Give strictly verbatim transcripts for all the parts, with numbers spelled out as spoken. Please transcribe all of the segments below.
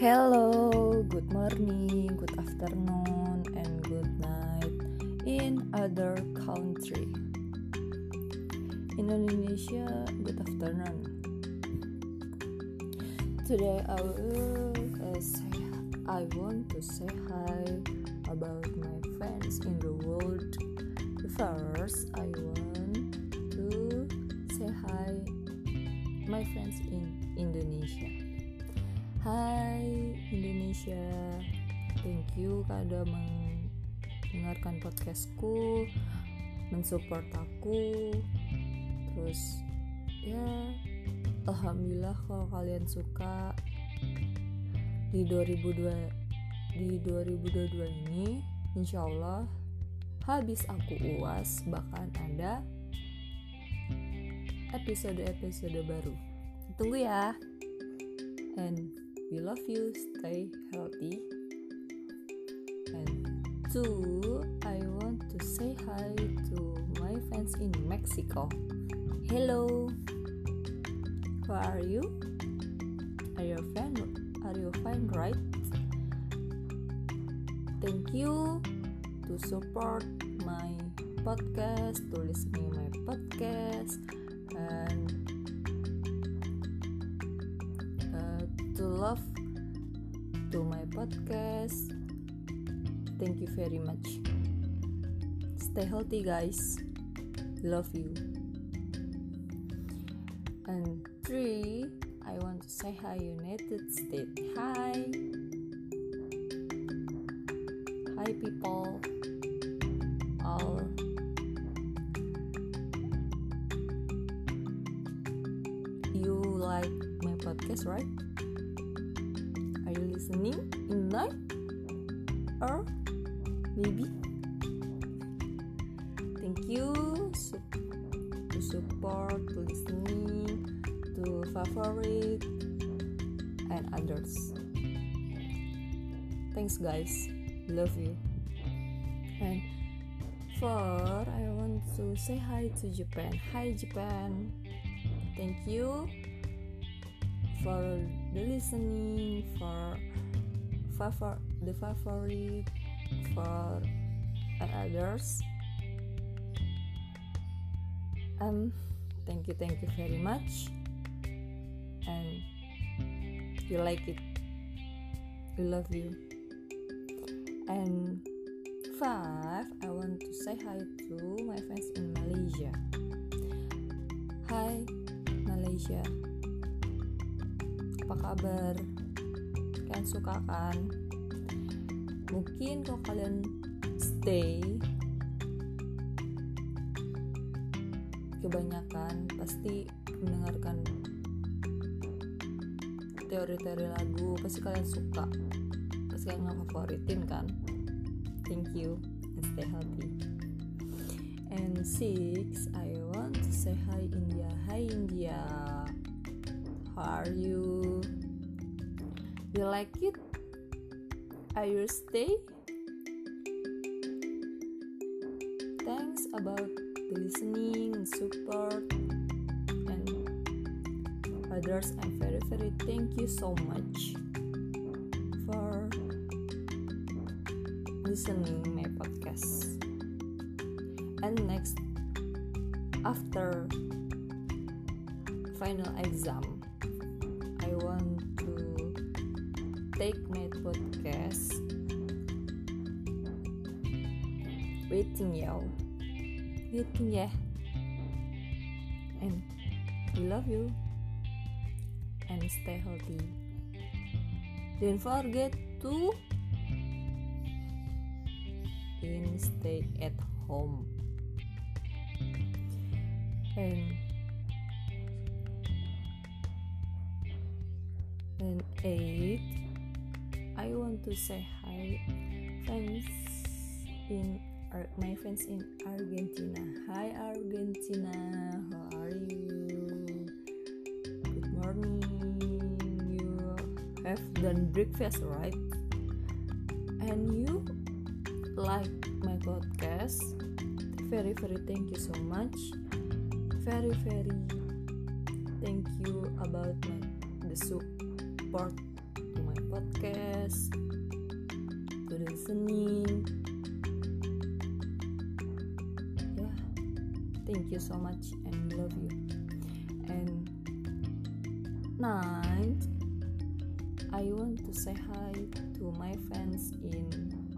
Hello, good morning, good afternoon, and good night in other country. In Indonesia, good afternoon. Today I will uh, say I want to say hi about my friends in the world. First, I want to say hi my friends in Indonesia. Hai Indonesia, thank you kada mendengarkan podcastku, mensupport aku, terus ya alhamdulillah kalau kalian suka. Di dua ribu dua di dua ribu dua puluh dua ini insyaallah habis aku U A S bahkan ada episode-episode baru. Tunggu ya. And we love you, stay healthy. And two, I want to say hi to my friends in Mexico. Hello, how are you? Are you fine? Are you fine, right? Thank you to support my podcast, to listen to my podcast, and to love to my podcast. Thank you very much. Stay healthy, guys. Love you. And three, I want to say hi, United States. Hi. Hi, people. All. You like my podcast, right? Are you listening in night or maybe? Thank you to support, to listening, to favorite, and others. Thanks, guys. Love you. And four, I want to say hi to Japan. Hi, Japan. Thank you for the listening, for favor, the favorite, for others. Um, thank you, thank you very much. And you like it, we love you. And five, I want to say hi to my friends in Malaysia. Hi, Malaysia. Apa kabar? Kalian suka kan? Mungkin kalau kalian stay kebanyakan pasti mendengarkan teori-teori lagu, pasti kalian suka, pasti kalian ngefavoritin kan? Thank you and stay healthy. And six, I want to say hi India. Hi India, how are you? You like it? Are you stay? Thanks about the listening and support and others. I'm very very thank you so much for listening my podcast. And next, after final exam, I want to take my podcast waiting you waiting yeah and we love you and stay healthy. Don't forget to in stay at home. And And eight, I want to say hi friends in Ar- my friends in Argentina. Hi Argentina, how are you? Good morning. You have done breakfast, right? And you like my podcast? Very very thank you so much. Very very thank you about my the soup. Support my podcast, good listening. Yeah, thank you so much and love you. And ninth, I want to say hi to my fans in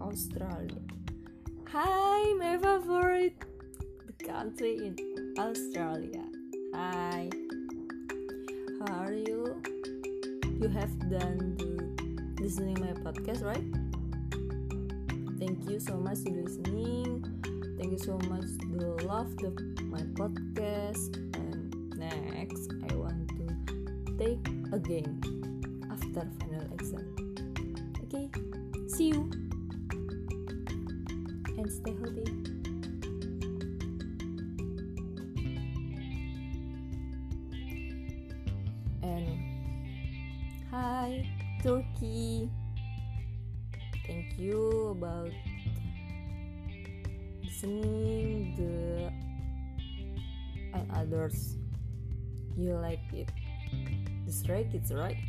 Australia. Hi, my favorite country in Australia. Hi, how are you? You have done the listening my podcast, right? Thank you so much for listening. Thank you so much to love the my podcast. And next, I want to take again after final exam. Okay, see you and stay healthy. Hi Turkey, thank you about listening the and others. You like it, the Stray Kids, right?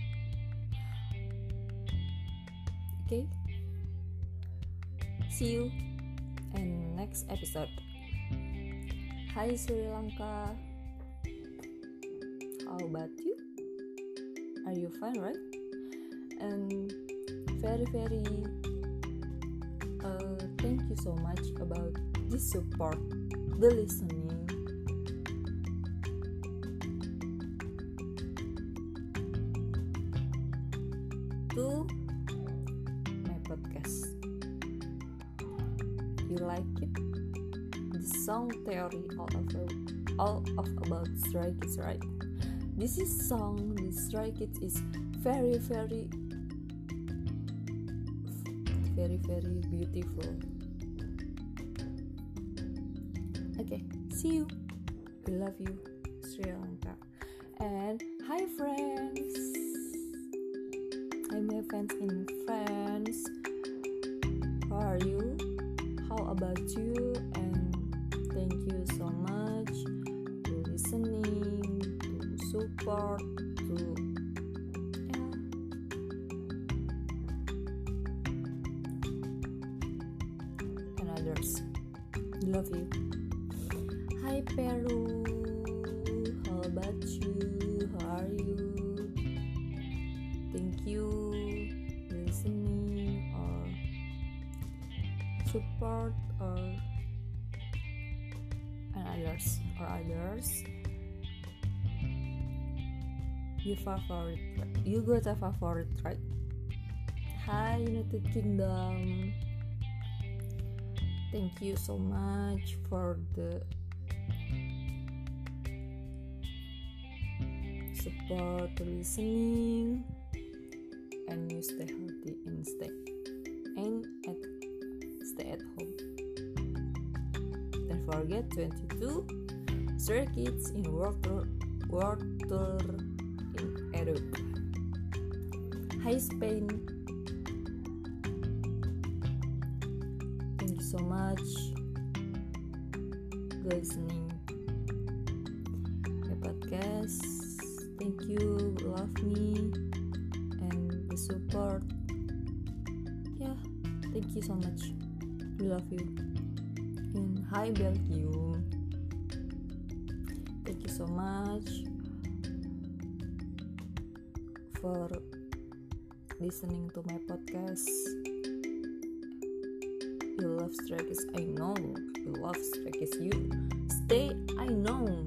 Okay, see you and next episode. Hi Sri Lanka, how about you? Are you fine, right? And very very uh, thank you so much about this support, the listening. To my podcast, you like it? The song theory all of all of about Stray Kids, right? This is song, this Stray Kids is very, very, very, very beautiful. Okay, see you. We love you, Sri Lanka. And hi friends. Hi my friends in France. How are you? How about you? And thank you so much for listening. Support to yeah. And others. Love you. Hi Peru, how about you? How are you? Thank you for listening or support or and others or others. You favorite, you got a favorite, right? Hi United Kingdom, thank you so much for the support, listening, and you stay healthy and stay and at stay at home. Don't forget twenty-two Stray Kids in water water. Hi Spain, thank you so much for listening my podcast. Thank you, love me and the support. Yeah, thank you so much. We love you. And hi Belgium, thank you so much for listening to my podcast. You love Stray Kids, I know. You love Stray Kids, you stay, I know.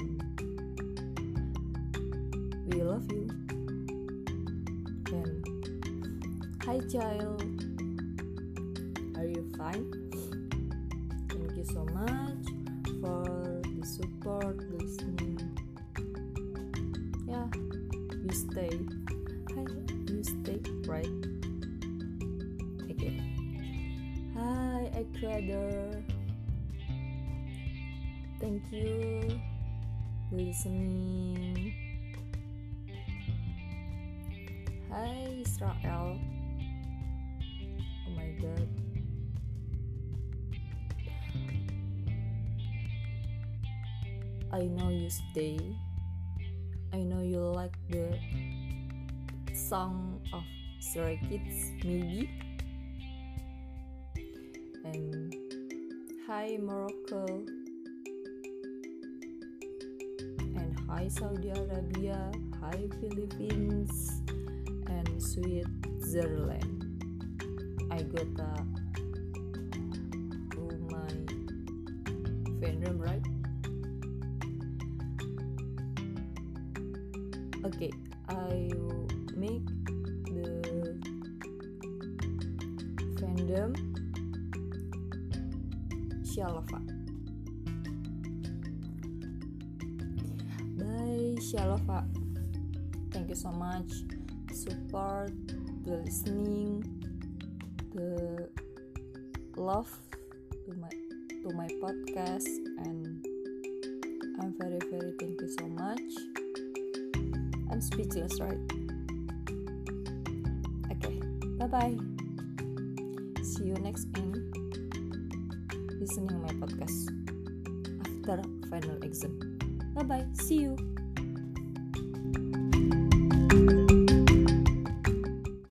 We love you. And hi child, are you fine? Thank you so much for the support, listening. Yeah, you stay. You stay right. Okay. Hi Ecuador, thank you for listening. Hi Israel, oh my god, I know you stay. I know you like the song of Stray Kids, maybe. And hi Morocco, and hi Saudi Arabia, hi Philippines, and Switzerland. I got a to my fandom, right? Okay, I will make the fandom SyaLovaa. Bye SyaLovaa. Thank you so much. Support, the listening, the love to my to my podcast, and I'm very very thank you so much. I'm speechless, right? Okay, bye bye. See you next in listening my podcast after final exam. Bye bye. See you.